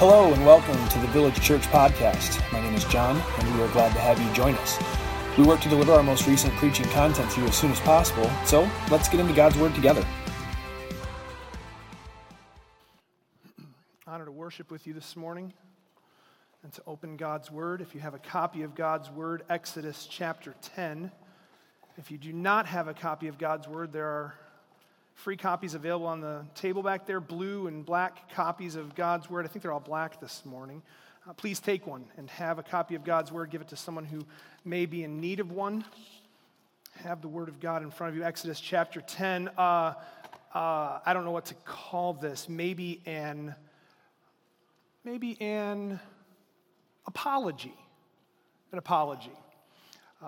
Hello and welcome to the Village Church Podcast. My name is John, and we are glad to have you join us. We work to deliver our most recent preaching content to you as soon as possible, so let's get into God's Word together. Honor to worship with you this morning and to open God's Word. If you have a copy of God's Word, Exodus chapter 10. If you do not have a copy of God's Word, there are free copies available on the table back there, blue and black copies of God's Word. I think they're all black this morning. Please take one and have a copy of God's Word. Give it to someone who may be in need of one. Have the Word of God in front of you. Exodus chapter 10. I don't know what to call this. Maybe an apology. An apology.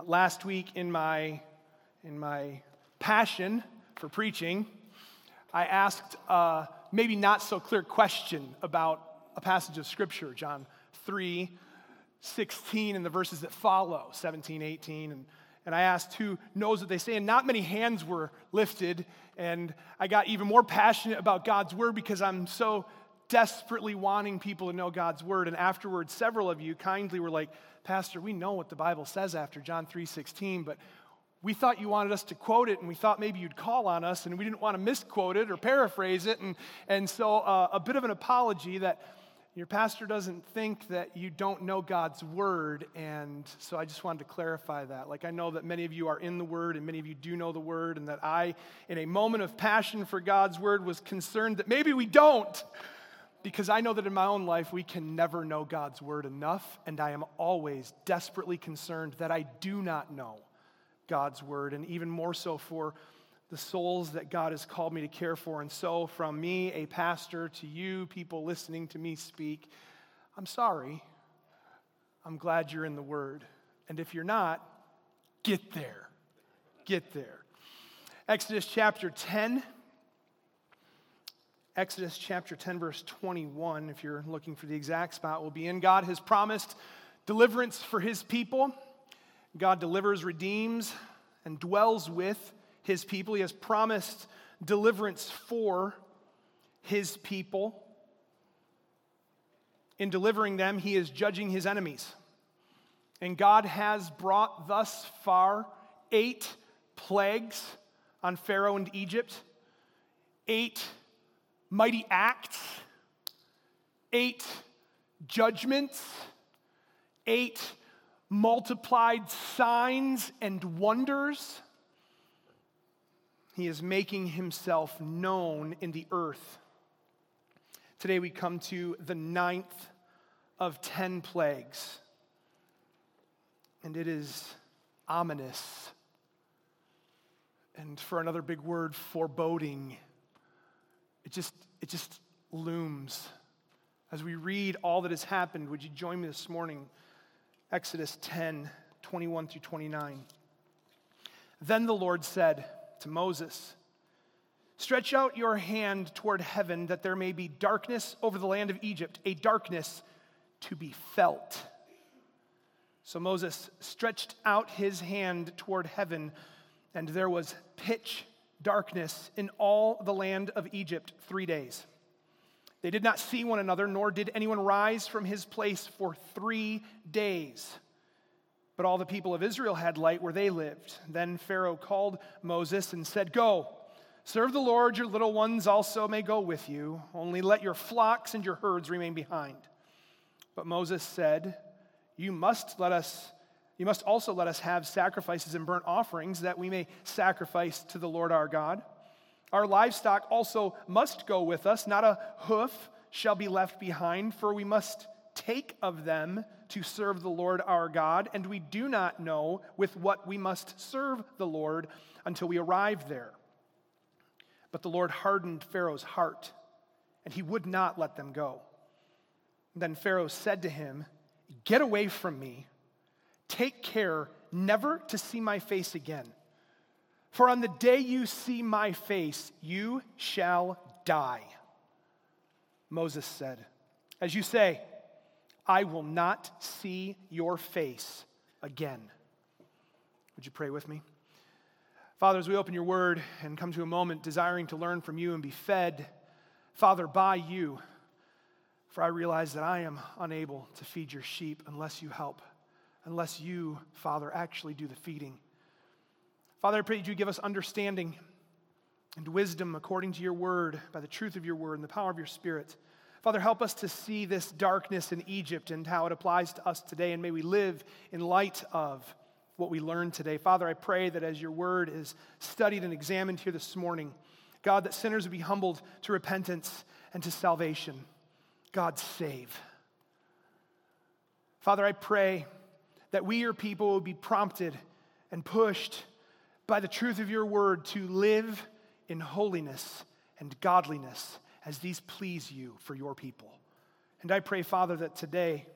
Last week in my passion for preaching, I asked a maybe not so clear question about a passage of Scripture, John 3:16, and the verses that follow, 17, 18, and I asked who knows what they say, and not many hands were lifted, and I got even more passionate about God's Word because I'm so desperately wanting people to know God's Word, and afterwards, several of you kindly were like, Pastor, we know what the Bible says after John 3:16, but we thought you wanted us to quote it, and we thought maybe you'd call on us, and we didn't want to misquote it or paraphrase it, and so a bit of an apology that your pastor doesn't think that you don't know God's Word, and so I just wanted to clarify that. Like, I know that many of you are in the Word, and many of you do know the Word, and that I, in a moment of passion for God's Word, was concerned that maybe we don't, because I know that in my own life, we can never know God's Word enough, and I am always desperately concerned that I do not know God's Word, and even more so for the souls that God has called me to care for. And so from me, a pastor, to you, people listening to me speak, I'm sorry. I'm glad you're in the Word. And if you're not, get there. Get there. Exodus chapter 10. Exodus chapter 10, verse 21, if you're looking for the exact spot, will be in. God has promised deliverance for his people. God delivers, redeems, and dwells with his people. He has promised deliverance for his people. In delivering them, he is judging his enemies. And God has brought thus far 8 plagues on Pharaoh and Egypt, 8 mighty acts, 8 judgments, 8 multiplied signs and wonders. He is making himself known in the earth. Today we come to the 9th of 10 plagues, and it is ominous, and for another big word, foreboding. It just looms. As we read all that has happened, would you join me this morning? Exodus 10, 21 through 29. Then the Lord said to Moses, "Stretch out your hand toward heaven that there may be darkness over the land of Egypt, a darkness to be felt." So Moses stretched out his hand toward heaven, and there was pitch darkness in all the land of Egypt 3 days. They did not see one another, nor did anyone rise from his place for 3 days. But all the people of Israel had light where they lived. Then Pharaoh called Moses and said, "Go, serve the Lord. Your little ones also may go with you. Only let your flocks and your herds remain behind." But Moses said, You must also let us have sacrifices and burnt offerings, that we may sacrifice to the Lord our God. Our livestock also must go with us. Not a hoof shall be left behind, for we must take of them to serve the Lord our God, and we do not know with what we must serve the Lord until we arrive there. But the Lord hardened Pharaoh's heart, and he would not let them go. Then Pharaoh said to him, "Get away from me. Take care never to see my face again. For on the day you see my face, you shall die." Moses said, "As you say, I will not see your face again." Would you pray with me? Father, as we open your word and come to a moment desiring to learn from you and be fed, Father, by you, For I realize that I am unable to feed your sheep unless you help, unless you, Father, actually do the feeding. Father, I pray that you give us understanding and wisdom according to your word, by the truth of your word and the power of your Spirit. Father, help us to see this darkness in Egypt and how it applies to us today, and may we live in light of what we learned today. Father, I pray that as your word is studied and examined here this morning, God, that sinners would be humbled to repentance and to salvation. God, save. Father, I pray that we, your people, will be prompted and pushed by the truth of your word to live in holiness and godliness as these please you for your people. And I pray, Father, that today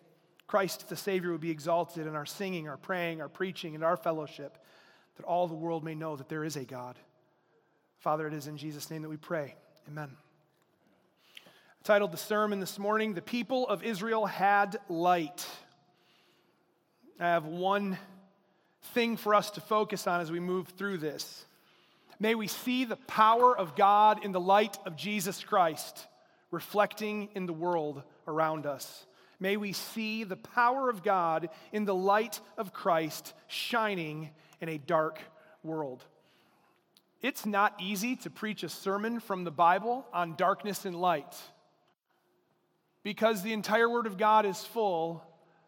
Christ the Savior would be exalted in our singing, our praying, our preaching, and our fellowship, that all the world may know that there is a God. Father, it is in Jesus' name that we pray. Amen. I titled the sermon this morning, "The People of Israel Had Light." I have one thing for us to focus on as we move through this. May we see the power of God in the light of Jesus Christ reflecting in the world around us. May we see the power of God in the light of Christ shining in a dark world. It's not easy to preach a sermon from the Bible on darkness and light, because the entire Word of God is full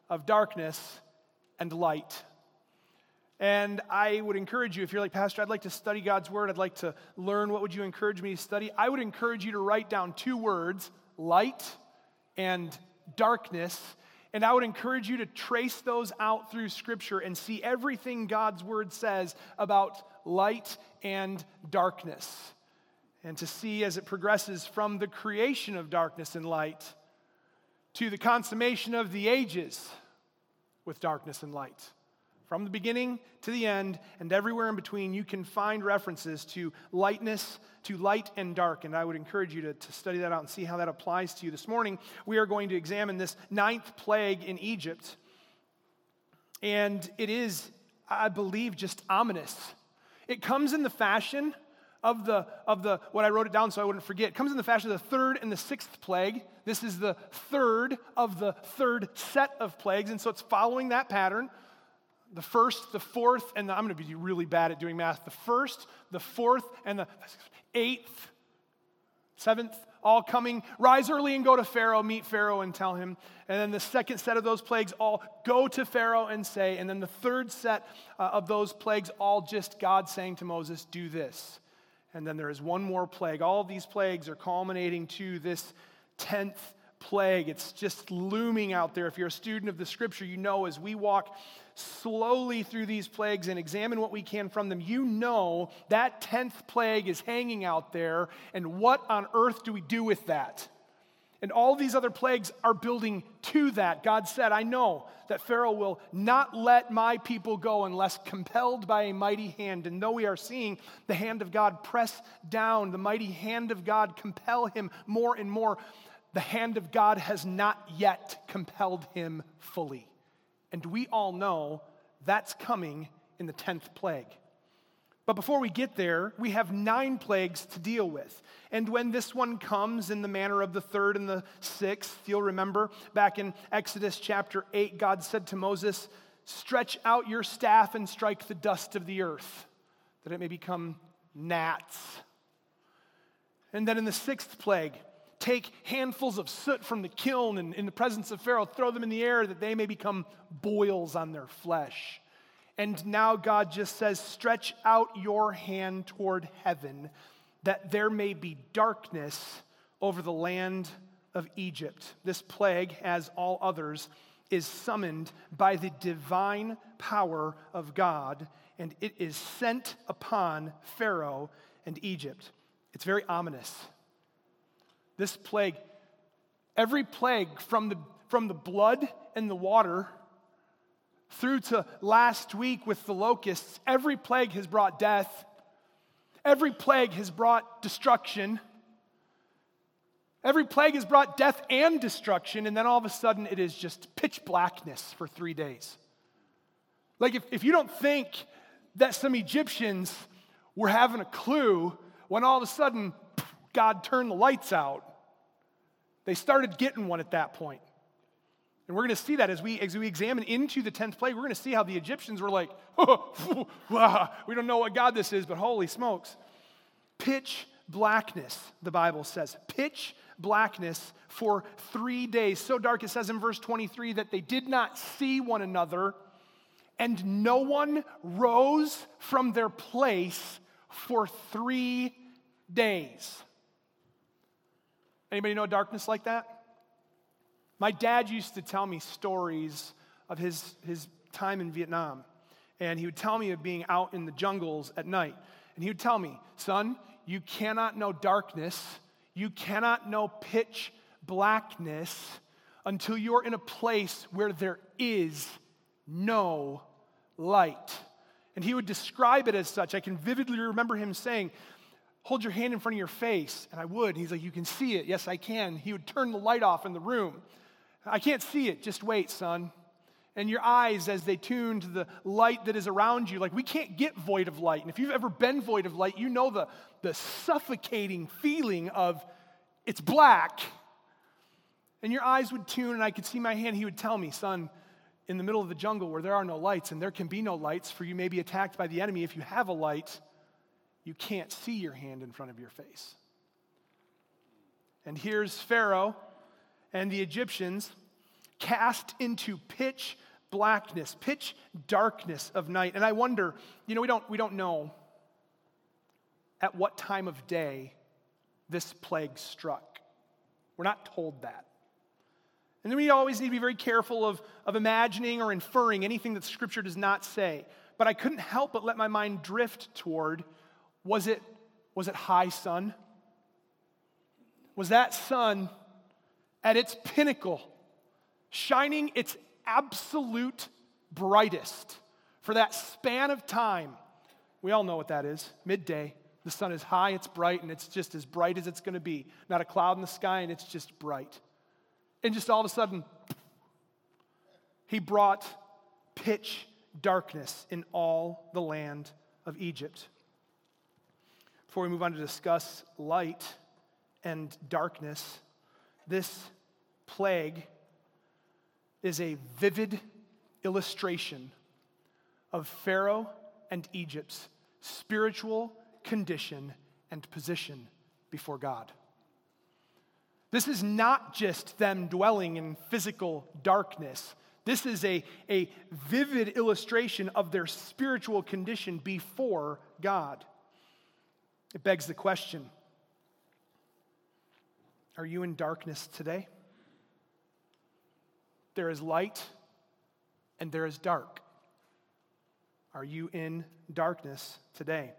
of darkness and light. And I would encourage you, if you're like, Pastor, I'd like to study God's Word, I'd like to learn, what would you encourage me to study? I would encourage you to write down two words, light and darkness, and I would encourage you to trace those out through Scripture and see everything God's Word says about light and darkness, and to see as it progresses from the creation of darkness and light to the consummation of the ages with darkness and light. From the beginning to the end, and everywhere in between, you can find references to lightness, to light and dark. And I would encourage you to study that out and see how that applies to you. This morning, we are going to examine this 9th plague in Egypt. And it is, I believe, just ominous. It comes in the fashion of the what I wrote it down so I wouldn't forget. It comes in the fashion of the 3rd and the 6th plague. This is the 3rd of the 3rd set of plagues. And so it's following that pattern. The 1st, the 4th, and I'm going to be really bad at doing math. The 1st, the 4th, and the 8th, 7th, all coming. Rise early and go to Pharaoh, meet Pharaoh and tell him. And then the 2nd set of those plagues all go to Pharaoh and say. And then the 3rd set of those plagues all just God saying to Moses, do this. And then there is one more plague. All of these plagues are culminating to this 10th plague. It's just looming out there. If you're a student of the Scripture, you know as we walk slowly through these plagues and examine what we can from them, you know that 10th plague is hanging out there, and what on earth do we do with that? And all these other plagues are building to that. God said, I know that Pharaoh will not let my people go unless compelled by a mighty hand. And though we are seeing the hand of God press down, the mighty hand of God compel him more and more, the hand of God has not yet compelled him fully. And we all know that's coming in the 10th plague. But before we get there, we have 9 plagues to deal with. And when this one comes in the manner of the 3rd and the 6th, you'll remember back in Exodus chapter 8, God said to Moses, stretch out your staff and strike the dust of the earth, that it may become gnats. And then in the 6th plague, take handfuls of soot from the kiln and in the presence of Pharaoh, throw them in the air that they may become boils on their flesh. And now God just says, stretch out your hand toward heaven that there may be darkness over the land of Egypt. This plague, as all others, is summoned by the divine power of God, and it is sent upon Pharaoh and Egypt. It's very ominous. This plague, every plague from the blood and the water through to last week with the locusts, every plague has brought death. Every plague has brought destruction. Every plague has brought death and destruction, and then all of a sudden it is just pitch blackness for 3 days. Like if you don't think that some Egyptians were having a clue when all of a sudden God turned the lights out, They started getting one at that point. And we're going to see that as we examine into the 10th plague, we're going to see how the Egyptians were like, oh, we don't know what God this is, but holy smokes. Pitch blackness, the Bible says. Pitch blackness for 3 days. So dark, it says in verse 23, that they did not see one another, and no one rose from their place for 3 days. Anybody know darkness like that? My dad used to tell me stories of his time in Vietnam, and he would tell me of being out in the jungles at night, and he would tell me, son, you cannot know darkness, you cannot know pitch blackness until you're in a place where there is no light. And he would describe it as such. I can vividly remember him saying, hold your hand in front of your face, and I would. He's like, you can see it. Yes, I can. He would turn the light off in the room. I can't see it. Just wait, son. And your eyes, as they tune to the light that is around you, like we can't get void of light. And if you've ever been void of light, you know the suffocating feeling of it's black. And your eyes would tune, and I could see my hand. He would tell me, son, in the middle of the jungle where there are no lights, and there can be no lights, for you may be attacked by the enemy. If you have a light, you can't see your hand in front of your face. And here's Pharaoh and the Egyptians cast into pitch blackness, pitch darkness of night. And I wonder, we don't know at what time of day this plague struck. We're not told that. And then we always need to be very careful of imagining or inferring anything that Scripture does not say. But I couldn't help but let my mind drift toward, was it high sun? Was that sun at its pinnacle, shining its absolute brightest for that span of time? We all know what that is. Midday, the sun is high, it's bright, and it's just as bright as it's going to be. Not a cloud in the sky, and it's just bright. And just all of a sudden, he brought pitch darkness in all the land of Egypt. Before we move on to discuss light and darkness, this plague is a vivid illustration of Pharaoh and Egypt's spiritual condition and position before God. This is not just them dwelling in physical darkness. This is a vivid illustration of their spiritual condition before God. It begs the question, are you in darkness today? There is light and there is dark. Are you in darkness today?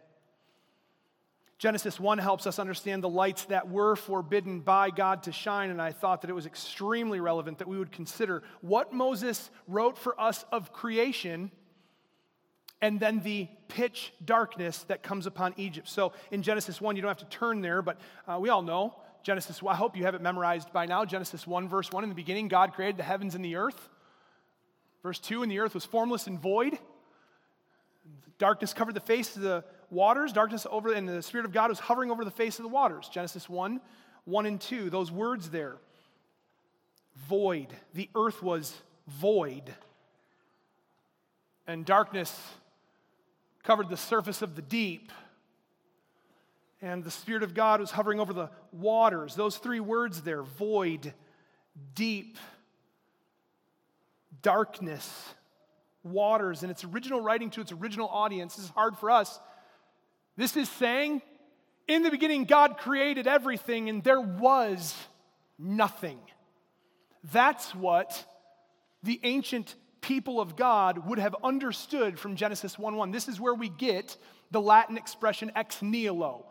Genesis 1 helps us understand the lights that were forbidden by God to shine, and I thought that it was extremely relevant that we would consider what Moses wrote for us of creation and then the pitch darkness that comes upon Egypt. So in Genesis 1, you don't have to turn there, but we all know Genesis, I hope you have it memorized by now. Genesis 1, verse 1, in the beginning, God created the heavens and the earth. Verse 2, and the earth was formless and void. Darkness covered the face of the waters, and the Spirit of God was hovering over the face of the waters. Genesis 1, 1 and 2, those words there. Void. The earth was void. And darkness covered the surface of the deep. And the Spirit of God was hovering over the waters. Those three words there, void, deep, darkness, waters. In its original writing to its original audience, this is hard for us. This is saying, in the beginning, God created everything, and there was nothing. That's what the ancient people of God would have understood from Genesis 1:1. This is where we get the Latin expression ex nihilo,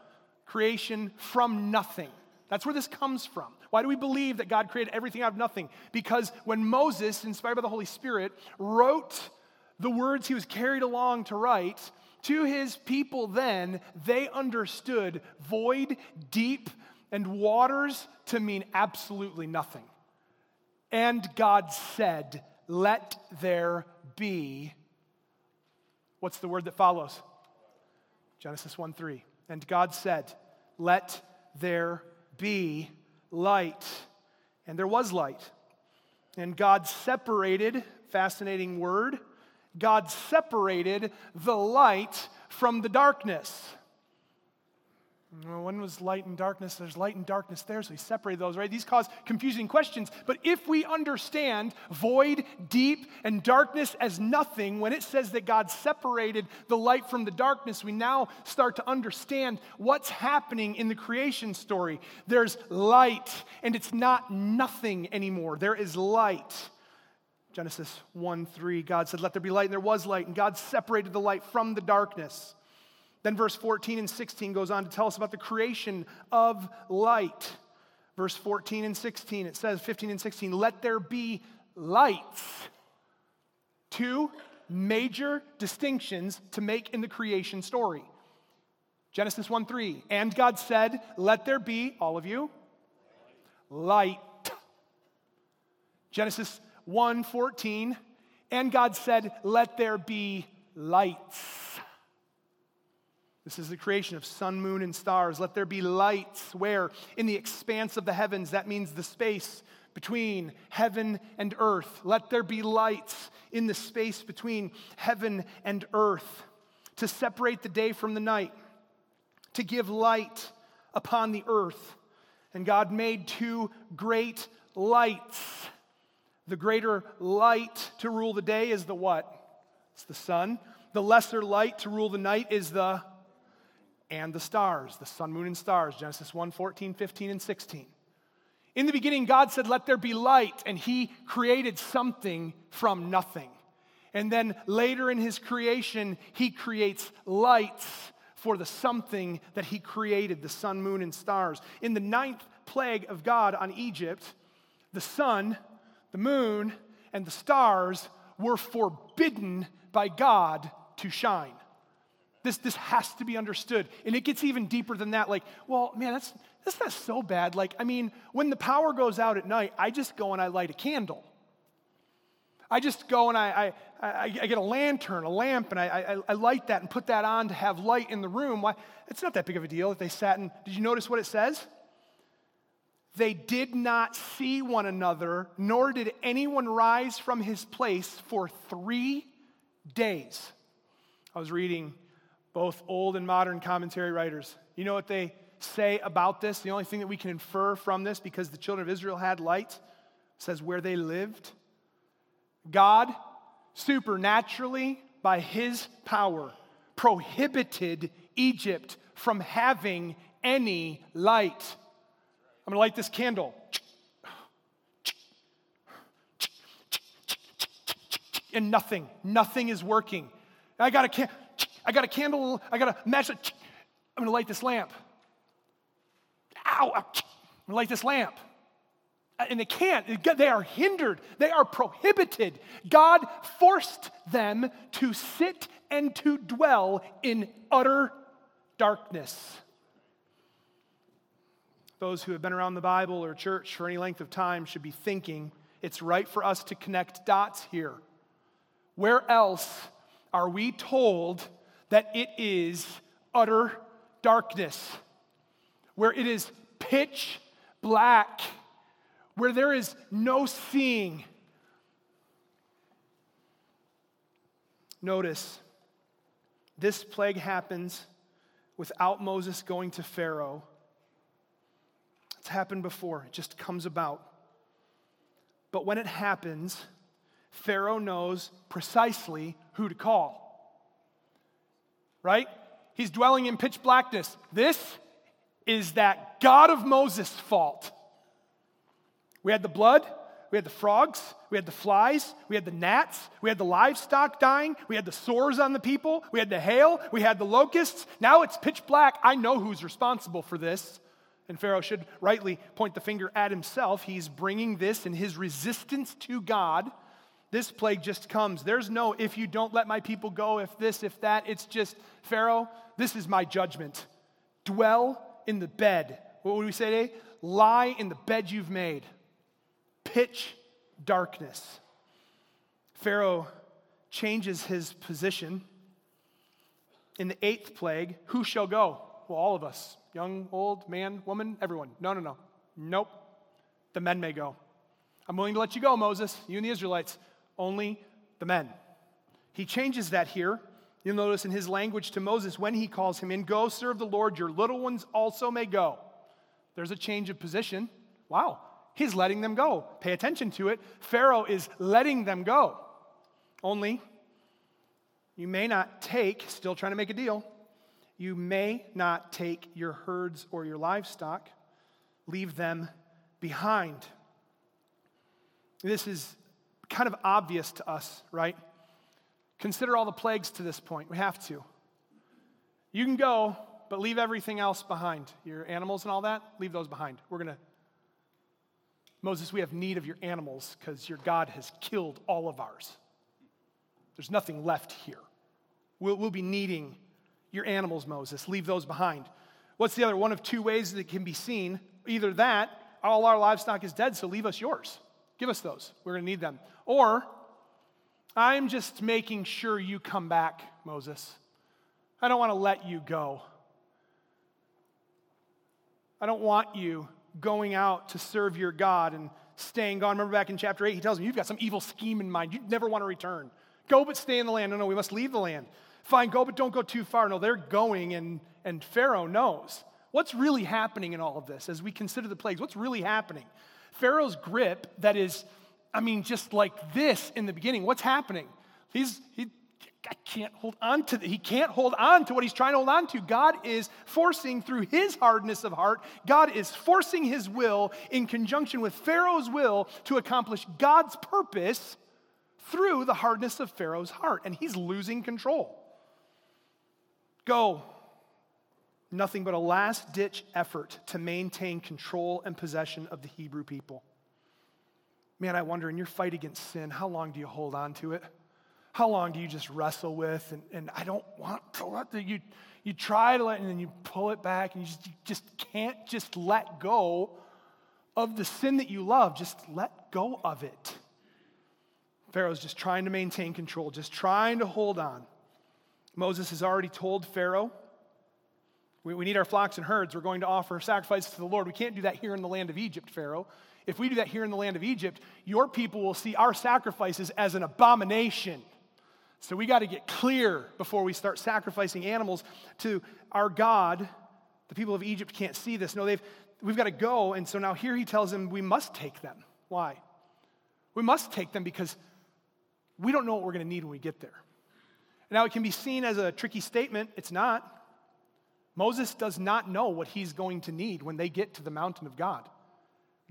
creation from nothing. That's where this comes from. Why do we believe that God created everything out of nothing? Because when Moses, inspired by the Holy Spirit, wrote the words he was carried along to write to his people then, they understood void, deep, and waters to mean absolutely nothing. And God said, let there be, what's the word that follows? Genesis 1:3. And God said, let there be light. and there was light. And God separated, fascinating word, God separated the light from the darkness. Well, when was light and darkness? There's light and darkness there, so he separated those, right? These cause confusing questions. But if we understand void, deep, and darkness as nothing, when it says that God separated the light from the darkness, we now start to understand what's happening in the creation story. There's light, and it's not nothing anymore. There is light. Genesis 1:3, God said, "Let there be light," and there was light, and God separated the light from the darkness. Then verse 14 and 16 goes on to tell us about the creation of light. Verse 14 and 16, it says, 15 and 16, "Let there be lights." Two major distinctions to make in the creation story. Genesis 1:3, "And God said, let there be," all of you, "light." Genesis 1:14, "And God said, let there be lights." This is the creation of sun, moon, and stars. Let there be lights where? In the expanse of the heavens. That means the space between heaven and earth. Let there be lights in the space between heaven and earth to separate the day from the night, to give light upon the earth. And God made two great lights. The greater light to rule the day is the what? It's the sun. The lesser light to rule the night is the and the stars, the sun, moon, and stars, Genesis 1, 14, 15, and 16. In the beginning, God said, "Let there be light," and he created something from nothing. And then later in his creation, he creates lights for the something that he created, the sun, moon, and stars. In the ninth plague of God on Egypt, the sun, the moon, and the stars were forbidden by God to shine. This has to be understood. And it gets even deeper than that. Like, well, man, that's not so bad. Like, I mean, when the power goes out at night, I just go and I light a candle. I just go and I get a lantern, a lamp, and I light that and put that on to have light in the room. Why? It's not that big of a deal that they sat and, did you notice what it says? They did not see one another, nor did anyone rise from his place for 3 days. I was reading both old and modern commentary writers. You know what they say about this? The only thing that we can infer from this, because the children of Israel had light, says where they lived. God, supernaturally, by his power, prohibited Egypt from having any light. I'm going to light this candle. And nothing is working. I got a candle, I got a match. I'm going to light this lamp. Ow, I'm going to light this lamp. And they can't. They are hindered. They are prohibited. God forced them to sit and to dwell in utter darkness. Those who have been around the Bible or church for any length of time should be thinking, it's right for us to connect dots here. Where else are we told that it is utter darkness, where it is pitch black, where there is no seeing? Notice, this plague happens without Moses going to Pharaoh. It's happened before, it just comes about. But when it happens, Pharaoh knows precisely who to call. Right? He's dwelling in pitch blackness. This is that God of Moses' fault. We had the blood, we had the frogs, we had the flies, we had the gnats, we had the livestock dying, we had the sores on the people, we had the hail, we had the locusts. Now it's pitch black. I know who's responsible for this. And Pharaoh should rightly point the finger at himself. He's bringing this in his resistance to God. This plague just comes. There's no, if you don't let my people go, if this, if that. It's just, Pharaoh, this is my judgment. Dwell in the bed. What would we say today? Lie in the bed you've made. Pitch darkness. Pharaoh changes his position. In the eighth plague, who shall go? Well, all of us. Young, old, man, woman, everyone. No. Nope. The men may go. I'm willing to let you go, Moses, you and the Israelites, only the men. He changes that here. You'll notice in his language to Moses when he calls him in, go serve the Lord, your little ones also may go. There's a change of position. Wow, he's letting them go. Pay attention to it. Pharaoh is letting them go. Only, you may not take, still trying to make a deal, you may not take your herds or your livestock. Leave them behind. This is kind of obvious to us, right? Consider all the plagues to this point. We have to. You can go, but leave everything else behind. Your animals and all that, leave those behind. Moses, we have need of your animals because your God has killed all of ours. There's nothing left here. We'll be needing your animals, Moses. Leave those behind. What's the other? One of two ways that it can be seen. Either that, all our livestock is dead, so leave us yours. Give us those. We're going to need them. Or, I'm just making sure you come back, Moses. I don't want to let you go. I don't want you going out to serve your God and staying gone. Remember back in chapter 8, he tells me, you've got some evil scheme in mind. You'd never want to return. Go but stay in the land. No, we must leave the land. Fine, go but don't go too far. No, they're going and Pharaoh knows. What's really happening in all of this as we consider the plagues? What's really happening? Pharaoh's grip that is, just like this in the beginning. What's happening? I can't hold on to He can't hold on to what he's trying to hold on to. God is forcing through his hardness of heart. God is forcing his will in conjunction with Pharaoh's will to accomplish God's purpose through the hardness of Pharaoh's heart. And he's losing control. Go. Nothing but a last-ditch effort to maintain control and possession of the Hebrew people. Man, I wonder, in your fight against sin, how long do you hold on to it? How long do you just wrestle with? And I don't want to let the... You try to let, and then you pull it back, and you just can't just let go of the sin that you love. Just let go of it. Pharaoh's just trying to maintain control, just trying to hold on. Moses has already told Pharaoh, we need our flocks and herds. We're going to offer sacrifices to the Lord. We can't do that here in the land of Egypt, Pharaoh. If we do that here in the land of Egypt, your people will see our sacrifices as an abomination. So we got to get clear before we start sacrificing animals to our God. The people of Egypt can't see this. No, we've got to go. And so now here he tells them we must take them. Why? We must take them because we don't know what we're going to need when we get there. Now it can be seen as a tricky statement. It's not. Moses does not know what he's going to need when they get to the mountain of God.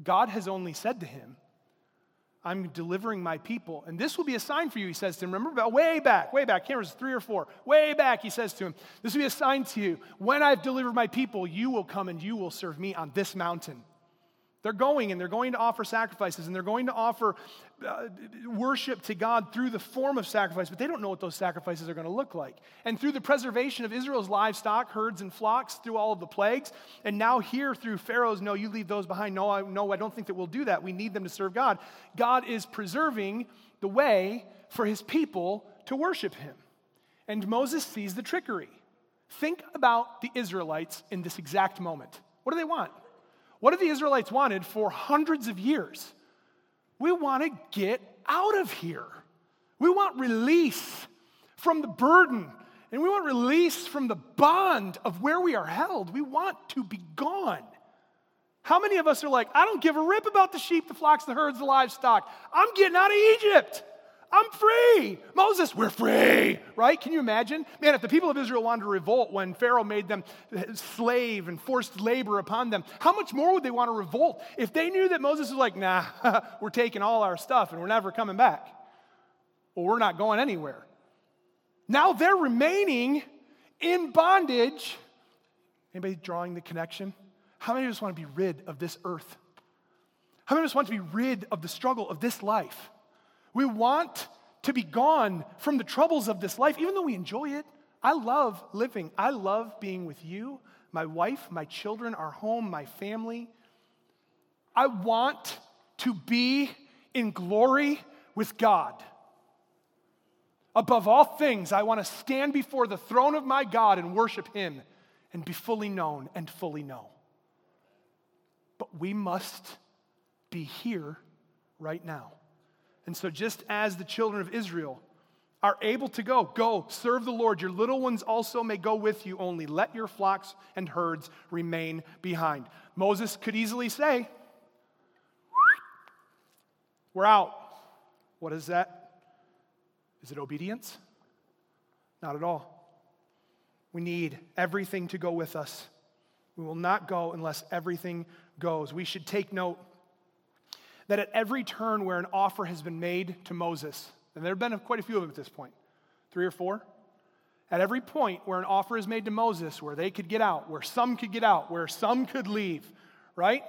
God has only said to him, I'm delivering my people, and this will be a sign for you, he says to him. Remember, way back, can't remember, 3 or 4, way back, he says to him, this will be a sign to you. When I've delivered my people, you will come and you will serve me on this mountain. They're going, and they're going to offer sacrifices, and they're going to offer worship to God through the form of sacrifice, but they don't know what those sacrifices are going to look like. And through the preservation of Israel's livestock, herds, and flocks, through all of the plagues, and now here through Pharaoh's, no, you leave those behind. No, I don't think that we'll do that. We need them to serve God. God is preserving the way for his people to worship him. And Moses sees the trickery. Think about the Israelites in this exact moment. What do they want? What have the Israelites wanted for hundreds of years? We want to get out of here. We want release from the burden, and we want release from the bond of where we are held. We want to be gone. How many of us are like, I don't give a rip about the sheep, the flocks, the herds, the livestock. I'm getting out of Egypt. I'm free. Moses, we're free, right? Can you imagine? Man, if the people of Israel wanted to revolt when Pharaoh made them slave and forced labor upon them, how much more would they want to revolt if they knew that Moses was like, nah, we're taking all our stuff and we're never coming back. Well, we're not going anywhere. Now they're remaining in bondage. Anybody drawing the connection? How many of us want to be rid of this earth? How many of us want to be rid of the struggle of this life? We want to be gone from the troubles of this life, even though we enjoy it. I love living. I love being with you, my wife, my children, our home, my family. I want to be in glory with God. Above all things, I want to stand before the throne of my God and worship him and be fully known and fully know. But we must be here right now. And so just as the children of Israel are able to go serve the Lord, your little ones also may go with you, only let your flocks and herds remain behind. Moses could easily say, we're out. What is that? Is it obedience? Not at all. We need everything to go with us. We will not go unless everything goes. We should take note that at every turn where an offer has been made to Moses, and there have been quite a few of them at this point, 3 or 4, at every point where an offer is made to Moses, where they could get out, where some could get out, where some could leave, right?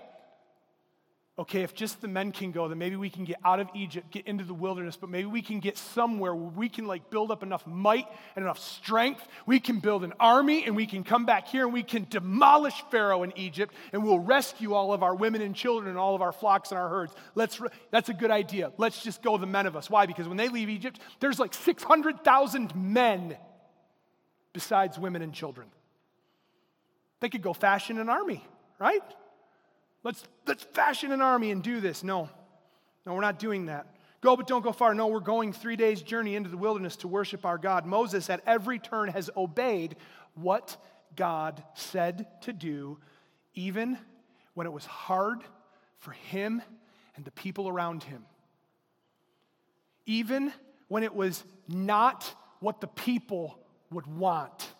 Okay, if just the men can go, then maybe we can get out of Egypt, get into the wilderness, but maybe we can get somewhere where we can build up enough might and enough strength. We can build an army and we can come back here and we can demolish Pharaoh in Egypt and we'll rescue all of our women and children and all of our flocks and our herds. That's a good idea. Let's just go, the men of us. Why? Because when they leave Egypt, there's 600,000 men besides women and children. They could go fashion an army, right? Let's fashion an army and do this. No, we're not doing that. Go, but don't go far. No, we're going 3 days' journey into the wilderness to worship our God. Moses, at every turn, has obeyed what God said to do, even when it was hard for him and the people around him. Even when it was not what the people would want,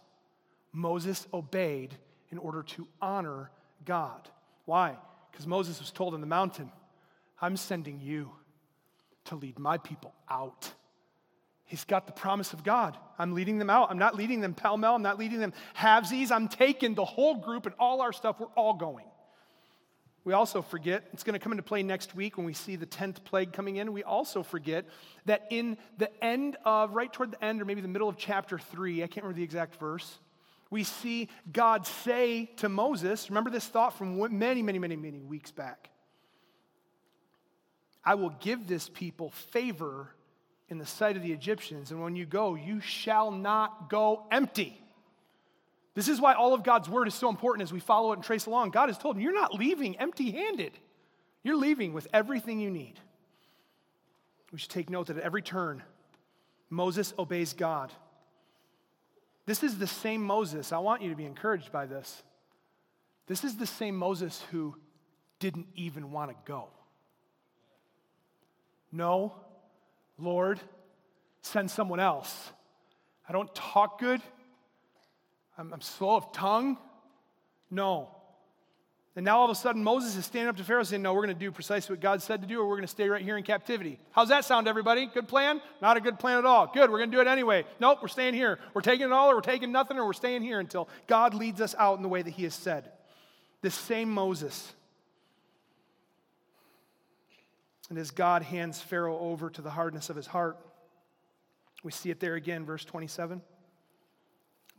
Moses obeyed in order to honor God. Why? Because Moses was told on the mountain, I'm sending you to lead my people out. He's got the promise of God. I'm leading them out. I'm not leading them pell-mell. I'm not leading them halvesies. I'm taking the whole group and all our stuff. We're all going. We also forget, it's going to come into play next week when we see the 10th plague coming in. We also forget that in the end of, right toward the end or maybe the middle of chapter 3, I can't remember the exact verse, we see God say to Moses, remember this thought from many, many, many, many weeks back, I will give this people favor in the sight of the Egyptians, and when you go, you shall not go empty. This is why all of God's word is so important as we follow it and trace along. God has told him, you're not leaving empty-handed. You're leaving with everything you need. We should take note that at every turn, Moses obeys God. This is the same Moses. I want you to be encouraged by this. This is the same Moses who didn't even want to go. No, Lord, send someone else. I don't talk good. I'm slow of tongue. No. And now all of a sudden Moses is standing up to Pharaoh saying, no, we're going to do precisely what God said to do, or we're going to stay right here in captivity. How's that sound, everybody? Good plan? Not a good plan at all. Good, we're going to do it anyway. Nope, we're staying here. We're taking it all, or we're taking nothing, or we're staying here until God leads us out in the way that he has said. This same Moses. And as God hands Pharaoh over to the hardness of his heart, we see it there again, verse 27.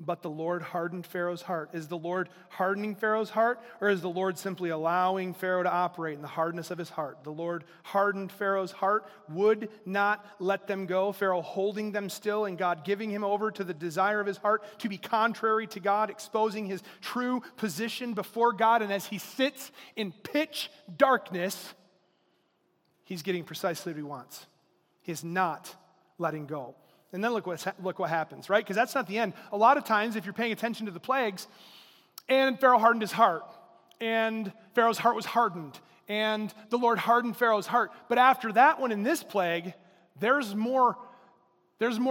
But the Lord hardened Pharaoh's heart. Is the Lord hardening Pharaoh's heart, or is the Lord simply allowing Pharaoh to operate in the hardness of his heart? The Lord hardened Pharaoh's heart, would not let them go. Pharaoh holding them still and God giving him over to the desire of his heart to be contrary to God, exposing his true position before God. And as he sits in pitch darkness, he's getting precisely what he wants. He is not letting go. And then look what happens, right? Because that's not the end. A lot of times, if you're paying attention to the plagues, and Pharaoh hardened his heart, and Pharaoh's heart was hardened, and the Lord hardened Pharaoh's heart. But after that one in this plague, there's more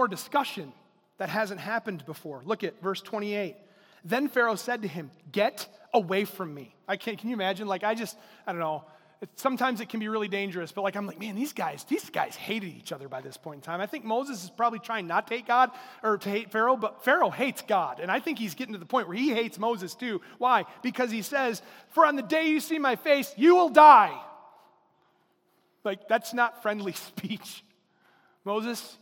discussion that hasn't happened before. Look at verse 28. Then Pharaoh said to him, get away from me. Can you imagine? I don't know. Sometimes it can be really dangerous, but man, these guys hated each other by this point in time. I think Moses is probably trying not to hate God or to hate Pharaoh, but Pharaoh hates God. And I think he's getting to the point where he hates Moses too. Why? Because he says, for on the day you see my face, you will die. That's not friendly speech. Moses,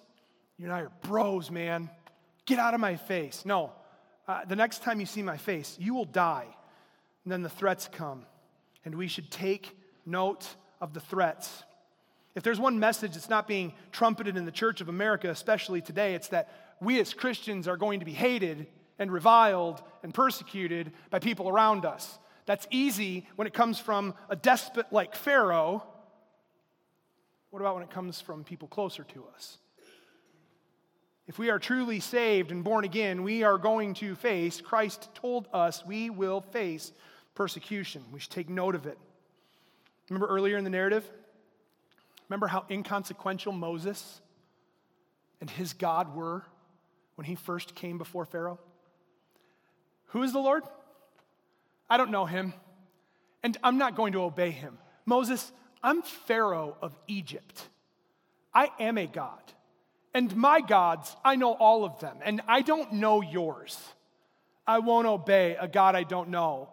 you and I are bros, man. Get out of my face. No, the next time you see my face, you will die. And then the threats come, and we should take note of the threats. If there's one message that's not being trumpeted in the Church of America, especially today, it's that we as Christians are going to be hated and reviled and persecuted by people around us. That's easy when it comes from a despot like Pharaoh, What about when it comes from people closer to us? If we are truly saved and born again, we are going to face, Christ told us, we will face persecution. We should take note of it. Remember earlier in the narrative? Remember how inconsequential Moses and his God were when he first came before Pharaoh? Who is the Lord? I don't know him, and I'm not going to obey him. Moses, I'm Pharaoh of Egypt. I am a god, and my gods, I know all of them, and I don't know yours. I won't obey a god I don't know,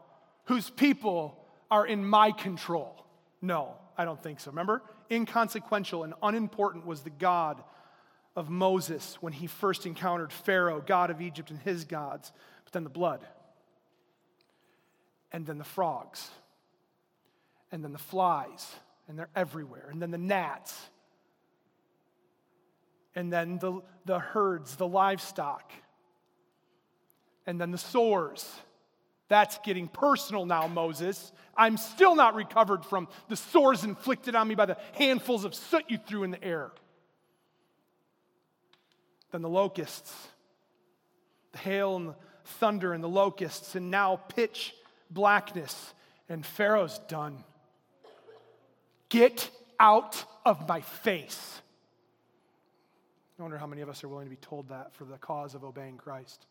whose people are in my control. No, I don't think so. Remember? Inconsequential and unimportant was the God of Moses when he first encountered Pharaoh, god of Egypt, and his gods, but then the blood, and then the frogs, and then the flies, and they're everywhere, and then the gnats, and then the herds, the livestock, and then the sores. That's getting personal now, Moses. I'm still not recovered from the sores inflicted on me by the handfuls of soot you threw in the air. Then the locusts, the hail and the thunder and the locusts, and now pitch blackness, and Pharaoh's done. Get out of my face. I wonder how many of us are willing to be told that for the cause of obeying Christ.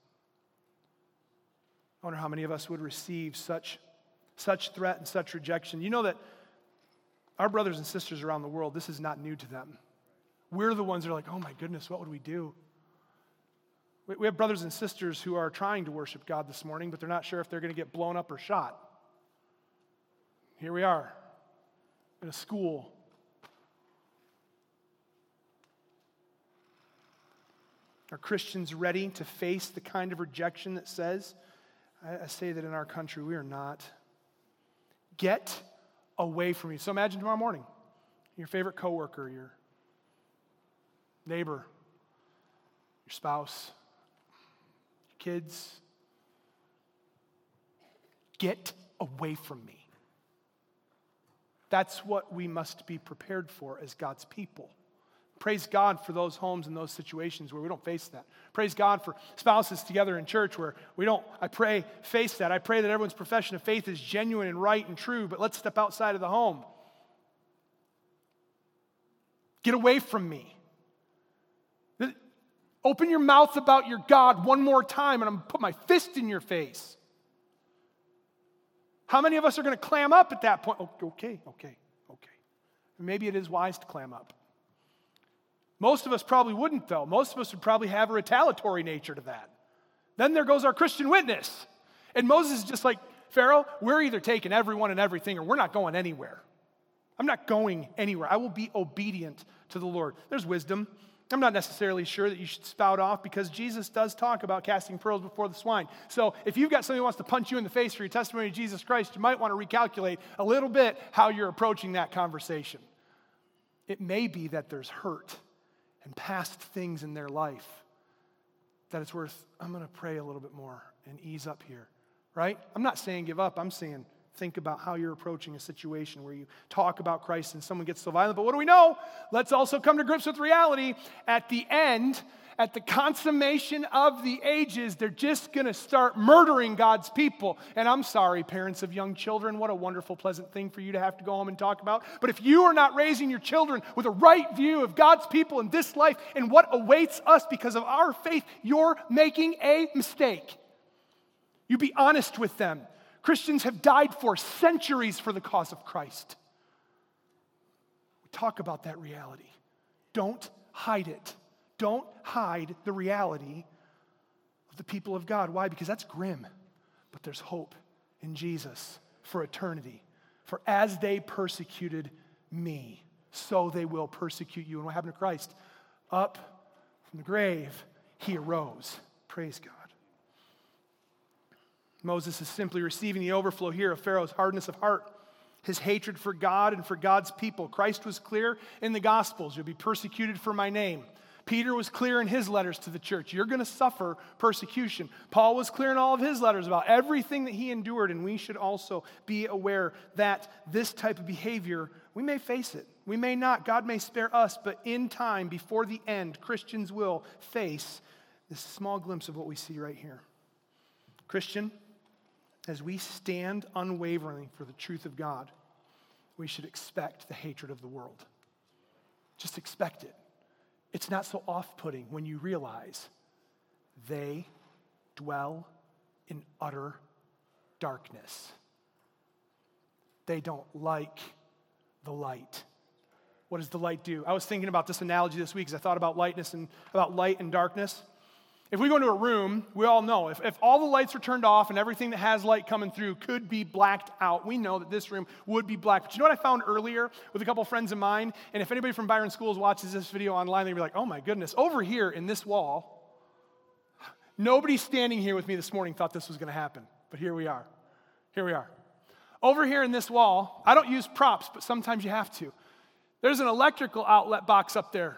I wonder how many of us would receive such threat and such rejection. You know that our brothers and sisters around the world, this is not new to them. We're the ones that are like, oh my goodness, what would we do? We have brothers and sisters who are trying to worship God this morning, but they're not sure if they're going to get blown up or shot. Here we are in a school. Are Christians ready to face the kind of rejection that says, I say that in our country, we are not. Get away from me. So imagine tomorrow morning, your favorite coworker, your neighbor, your spouse, your kids. Get away from me. That's what we must be prepared for as God's people. Praise God for those homes and those situations where we don't face that. Praise God for spouses together in church where we don't, I pray, face that. I pray that everyone's profession of faith is genuine and right and true, but let's step outside of the home. Get away from me. Open your mouth about your God one more time and I'm going to put my fist in your face. How many of us are going to clam up at that point? Okay. Maybe it is wise to clam up. Most of us probably wouldn't, though. Most of us would probably have a retaliatory nature to that. Then there goes our Christian witness. And Moses is just like, Pharaoh, we're either taking everyone and everything or we're not going anywhere. I'm not going anywhere. I will be obedient to the Lord. There's wisdom. I'm not necessarily sure that you should spout off because Jesus does talk about casting pearls before the swine. So if you've got somebody who wants to punch you in the face for your testimony to Jesus Christ, you might want to recalculate a little bit how you're approaching that conversation. It may be that there's hurt and past things in their life, that it's worth, I'm going to pray a little bit more and ease up here, right? I'm not saying give up. I'm saying think about how you're approaching a situation where you talk about Christ and someone gets so violent. But what do we know? Let's also come to grips with reality. At the end, at the consummation of the ages, they're just going to start murdering God's people. And I'm sorry, parents of young children, what a wonderful, pleasant thing for you to have to go home and talk about. But if you are not raising your children with a right view of God's people in this life and what awaits us because of our faith, you're making a mistake. You be honest with them. Christians have died for centuries for the cause of Christ. We talk about that reality. Don't hide it. Don't hide the reality of the people of God. Why? Because that's grim. But there's hope in Jesus for eternity. For as they persecuted me, so they will persecute you. And what happened to Christ? Up from the grave, he arose. Praise God. Moses is simply receiving the overflow here of Pharaoh's hardness of heart, his hatred for God and for God's people. Christ was clear in the Gospels, you'll be persecuted for my name. Peter was clear in his letters to the church. You're going to suffer persecution. Paul was clear in all of his letters about everything that he endured, and we should also be aware that this type of behavior, we may face it. We may not. God may spare us, but in time, before the end, Christians will face this small glimpse of what we see right here. Christian, as we stand unwaveringly for the truth of God, we should expect the hatred of the world. Just expect it. It's not so off-putting when you realize they dwell in utter darkness. They don't like the light. What does the light do? I was thinking about this analogy this week as I thought about light and darkness. If we go into a room, we all know if all the lights were turned off and everything that has light coming through could be blacked out, we know that this room would be black. But you know what I found earlier with a couple friends of mine? And if anybody from Byron Schools watches this video online, they'd be like, oh my goodness, over here in this wall, nobody standing here with me this morning thought this was going to happen. But here we are. Here we are. Over here in this wall, I don't use props, but sometimes you have to. There's an electrical outlet box up there,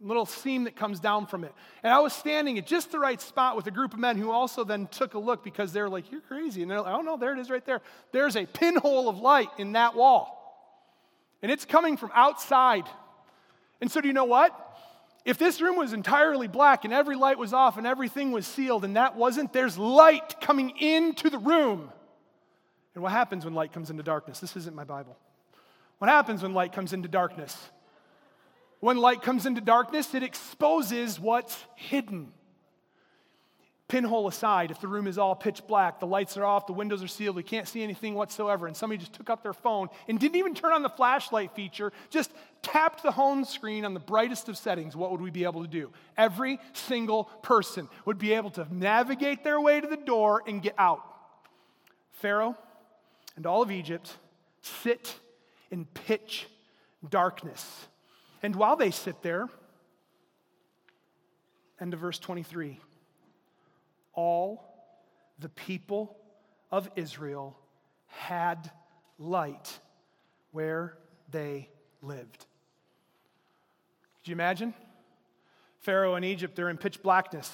little seam that comes down from it. And I was standing at just the right spot with a group of men who also then took a look because they were like, you're crazy. And they're like, oh no, there it is right there. There's a pinhole of light in that wall. And it's coming from outside. And so do you know what? If this room was entirely black and every light was off and everything was sealed and that wasn't, there's light coming into the room. And what happens when light comes into darkness? This isn't my Bible. What happens when light comes into darkness? When light comes into darkness, it exposes what's hidden. Pinhole aside, if the room is all pitch black, the lights are off, the windows are sealed, we can't see anything whatsoever, and somebody just took up their phone and didn't even turn on the flashlight feature, just tapped the home screen on the brightest of settings, what would we be able to do? Every single person would be able to navigate their way to the door and get out. Pharaoh and all of Egypt sit in pitch darkness. And while they sit there, end of verse 23, all the people of Israel had light where they lived. Could you imagine? Pharaoh and Egypt, they're in pitch blackness.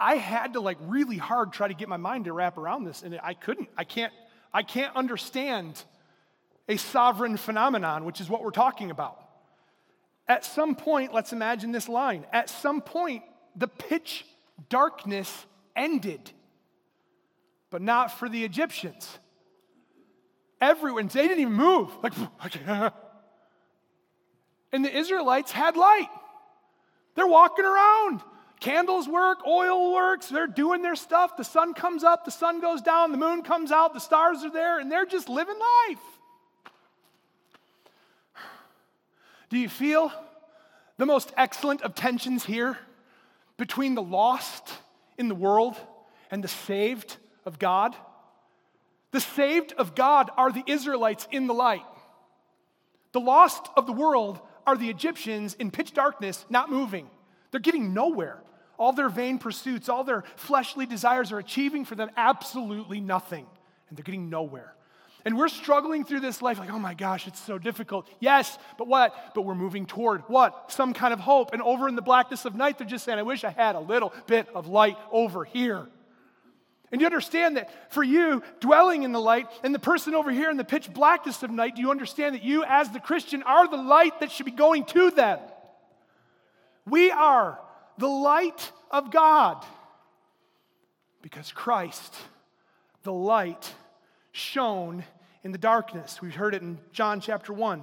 I had to really hard try to get my mind to wrap around this, and I can't understand a sovereign phenomenon, which is what we're talking about. At some point, let's imagine this line. At some point, the pitch darkness ended, but not for the Egyptians. Everyone, they didn't even move. And the Israelites had light. They're walking around. Candles work, oil works, they're doing their stuff. The sun comes up, the sun goes down, the moon comes out, the stars are there, and they're just living life. Do you feel the most excellent of tensions here between the lost in the world and the saved of God? The saved of God are the Israelites in the light. The lost of the world are the Egyptians in pitch darkness, not moving. They're getting nowhere. All their vain pursuits, all their fleshly desires are achieving for them absolutely nothing. And they're getting nowhere. And we're struggling through this life like, oh my gosh, it's so difficult. Yes, but what? But we're moving toward what? Some kind of hope. And over in the blackness of night, they're just saying, I wish I had a little bit of light over here. And you understand that for you, dwelling in the light, and the person over here in the pitch blackness of night, do you understand that you as the Christian are the light that should be going to them? We are the light of God because Christ, the light, shone in the darkness. We've heard it in John chapter 1.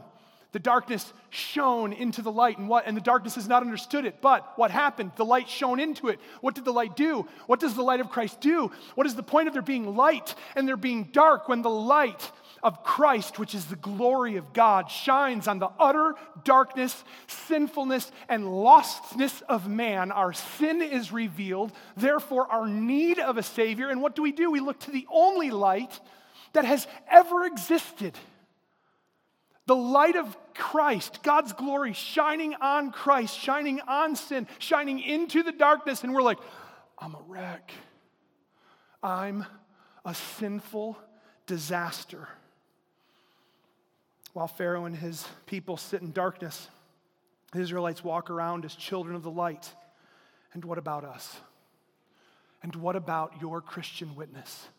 The darkness shone into the light, and the darkness has not understood it. But what happened? The light shone into it. What did the light do? What does the light of Christ do? What is the point of there being light and there being dark when the light of Christ, which is the glory of God, shines on the utter darkness, sinfulness, and lostness of man? Our sin is revealed, therefore our need of a Savior. And what do? We look to the only light that has ever existed. The light of Christ, God's glory, shining on Christ, shining on sin, shining into the darkness. And we're like, I'm a wreck. I'm a sinful disaster. While Pharaoh and his people sit in darkness, the Israelites walk around as children of the light. And what about us? And what about your Christian witness?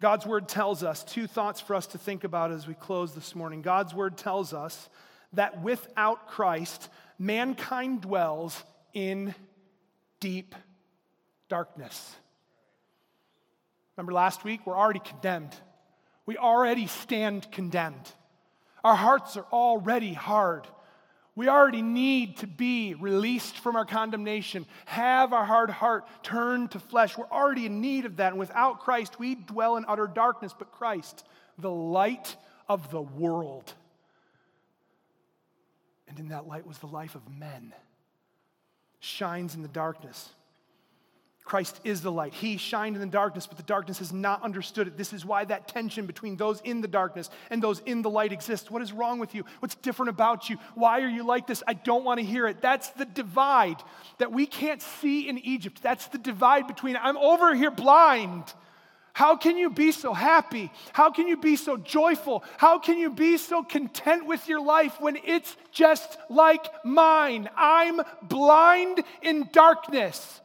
God's word tells us two thoughts for us to think about as we close this morning. God's word tells us that without Christ, mankind dwells in deep darkness. Remember last week, we're already condemned. We already stand condemned. Our hearts are already hard. We already need to be released from our condemnation, have our hard heart turn to flesh. We're already in need of that. And without Christ, we dwell in utter darkness. But Christ, the light of the world. And in that light was the life of men. Shines in the darkness. Christ is the light. He shined in the darkness, but the darkness has not understood it. This is why that tension between those in the darkness and those in the light exists. What is wrong with you? What's different about you? Why are you like this? I don't want to hear it. That's the divide that we can't see in Egypt. That's the divide between, I'm over here blind. How can you be so happy? How can you be so joyful? How can you be so content with your life when it's just like mine? I'm blind in darkness.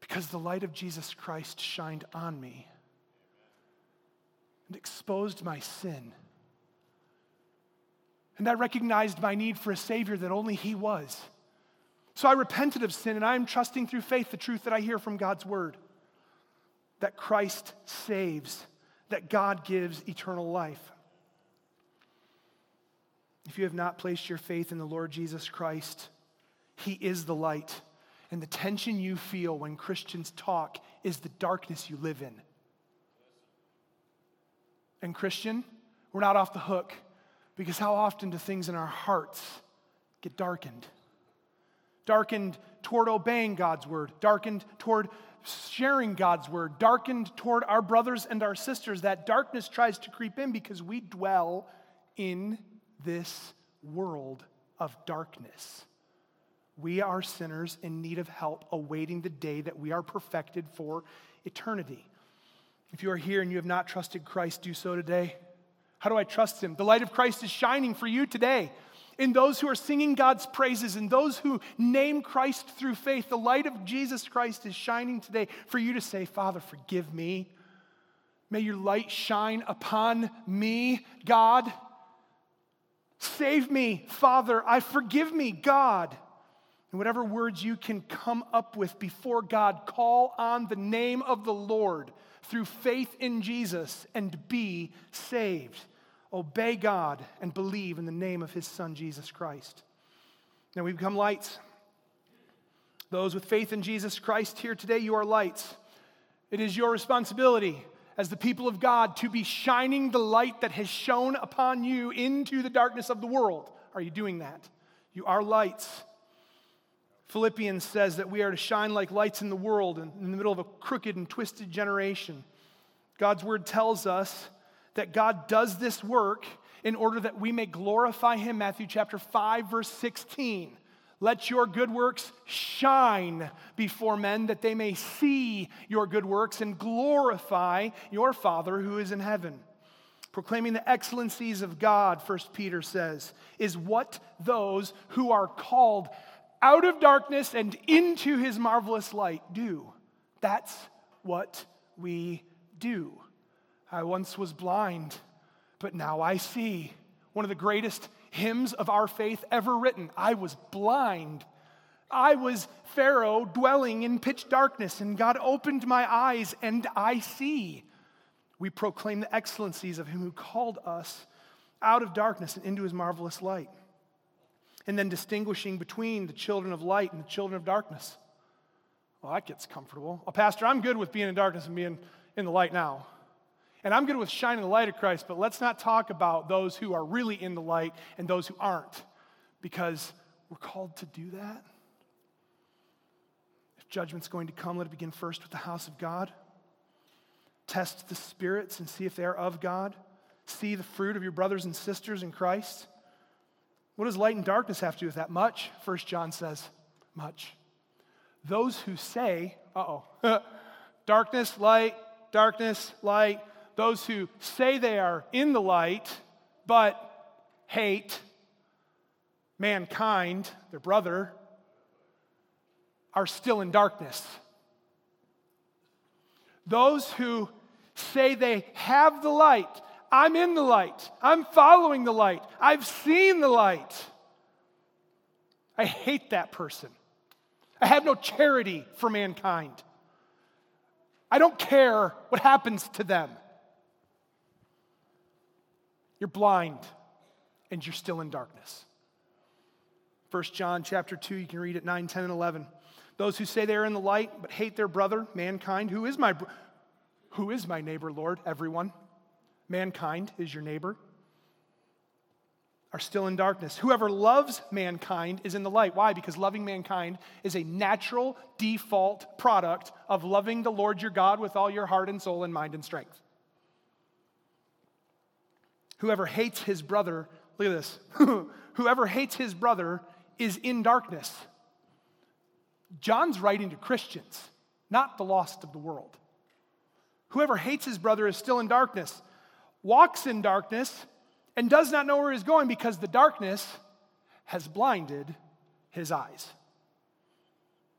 Because the light of Jesus Christ shined on me and exposed my sin. And I recognized my need for a Savior that only He was. So I repented of sin, and I am trusting through faith the truth that I hear from God's word, that Christ saves, that God gives eternal life. If you have not placed your faith in the Lord Jesus Christ, He is the light. And the tension you feel when Christians talk is the darkness you live in. And Christian, we're not off the hook, because how often do things in our hearts get darkened? Darkened toward obeying God's word, darkened toward sharing God's word, darkened toward our brothers and our sisters. That darkness tries to creep in because we dwell in this world of darkness. We are sinners in need of help, awaiting the day that we are perfected for eternity. If you are here and you have not trusted Christ, do so today. How do I trust Him? The light of Christ is shining for you today. In those who are singing God's praises, in those who name Christ through faith, the light of Jesus Christ is shining today for you to say, Father, forgive me. May your light shine upon me, God. Save me, Father. Forgive me, God. And whatever words you can come up with before God, call on the name of the Lord through faith in Jesus and be saved. Obey God and believe in the name of His Son, Jesus Christ. Now we become lights. Those with faith in Jesus Christ here today, you are lights. It is your responsibility as the people of God to be shining the light that has shone upon you into the darkness of the world. Are you doing that? You are lights. Philippians says that we are to shine like lights in the world in the middle of a crooked and twisted generation. God's word tells us that God does this work in order that we may glorify Him. Matthew chapter 5, verse 16. Let your good works shine before men, that they may see your good works and glorify your Father who is in heaven. Proclaiming the excellencies of God, First Peter says, is what those who are called out of darkness and into His marvelous light do. That's what we do. I once was blind, but now I see. One of the greatest hymns of our faith ever written. I was blind. I was Pharaoh dwelling in pitch darkness, and God opened my eyes, and I see. We proclaim the excellencies of Him who called us out of darkness and into His marvelous light. And then distinguishing between the children of light and the children of darkness. Well, that gets comfortable. Oh, Pastor, I'm good with being in darkness and being in the light now. And I'm good with shining the light of Christ, but let's not talk about those who are really in the light and those who aren't, because we're called to do that. If judgment's going to come, let it begin first with the house of God. Test the spirits and see if they are of God. See the fruit of your brothers and sisters in Christ. What does light and darkness have to do with that? Much. First John says, much. Those who say, darkness, light, darkness, light. Those who say they are in the light, but hate mankind, their brother, are still in darkness. Those who say they have the light. I'm in the light. I'm following the light. I've seen the light. I hate that person. I have no charity for mankind. I don't care what happens to them. You're blind and you're still in darkness. First John chapter 2, you can read it 9, 10, and 11. Those who say they are in the light but hate their brother, mankind, who is my neighbor, Lord? Everyone. Mankind is your neighbor. Are still in darkness. Whoever loves mankind is in the light. Why? Because loving mankind is a natural default product of loving the Lord your God with all your heart and soul and mind and strength. Whoever hates his brother, look at this, whoever hates his brother is in darkness. John's writing to Christians, not the lost of the world. Whoever hates his brother is still in darkness, walks in darkness, and does not know where he's going because the darkness has blinded his eyes.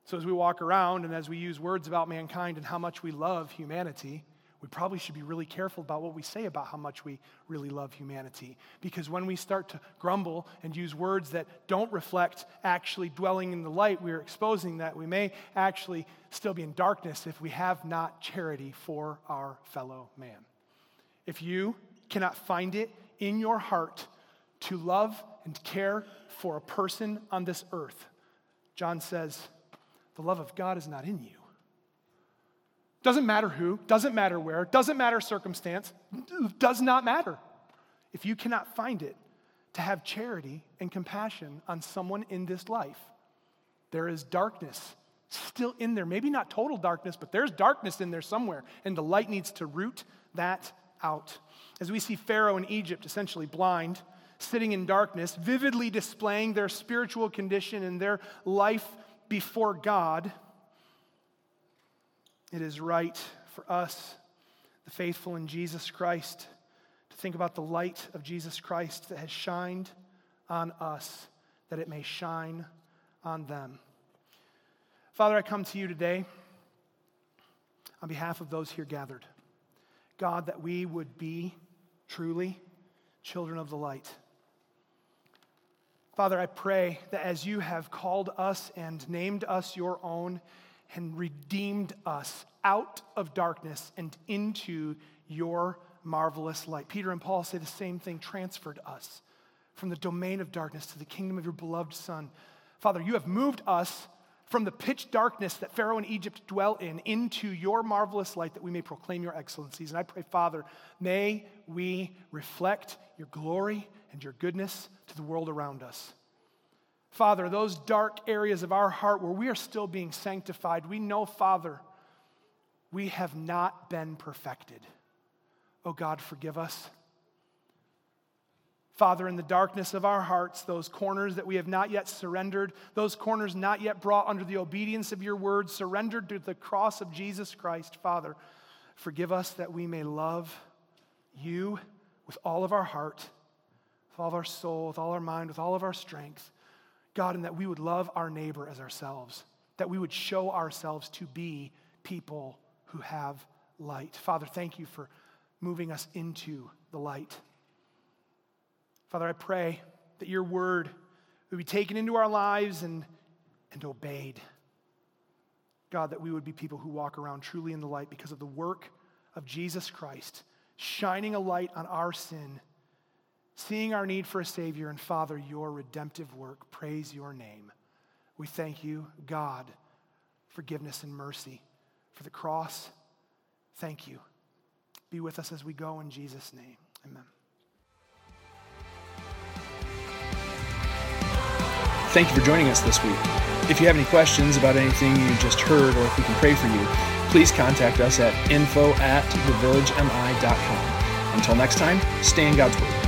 So as we walk around and as we use words about mankind and how much we love humanity, we probably should be really careful about what we say about how much we really love humanity. Because when we start to grumble and use words that don't reflect actually dwelling in the light, we are exposing that we may actually still be in darkness if we have not charity for our fellow man. If you cannot find it in your heart to love and care for a person on this earth, John says, the love of God is not in you. Doesn't matter who, doesn't matter where, doesn't matter circumstance, does not matter. If you cannot find it to have charity and compassion on someone in this life, there is darkness still in there. Maybe not total darkness, but there's darkness in there somewhere, and the light needs to root that out. As we see Pharaoh in Egypt, essentially blind, sitting in darkness, vividly displaying their spiritual condition and their life before God, it is right for us, the faithful in Jesus Christ, to think about the light of Jesus Christ that has shined on us, that it may shine on them. Father, I come to you today on behalf of those here gathered. God, that we would be truly children of the light. Father, I pray that as you have called us and named us your own and redeemed us out of darkness and into your marvelous light. Peter and Paul say the same thing, transferred us from the domain of darkness to the kingdom of your beloved Son. Father, you have moved us from the pitch darkness that Pharaoh and Egypt dwell in, into your marvelous light that we may proclaim your excellencies. And I pray, Father, may we reflect your glory and your goodness to the world around us. Father, those dark areas of our heart where we are still being sanctified, we know, Father, we have not been perfected. Oh God, forgive us. Father, in the darkness of our hearts, those corners that we have not yet surrendered, those corners not yet brought under the obedience of your word, surrendered to the cross of Jesus Christ, Father, forgive us that we may love you with all of our heart, with all of our soul, with all our mind, with all of our strength, God, and that we would love our neighbor as ourselves, that we would show ourselves to be people who have light. Father, thank you for moving us into the light. Father, I pray that your word would be taken into our lives and obeyed. God, that we would be people who walk around truly in the light because of the work of Jesus Christ, shining a light on our sin, seeing our need for a Savior, and Father, your redemptive work. Praise your name. We thank you, God, forgiveness and mercy for the cross. Thank you. Be with us as we go in Jesus' name. Amen. Thank you for joining us this week. If you have any questions about anything you just heard or if we can pray for you, please contact us at info@thevillagemi.com. Until next time, stay in God's Word.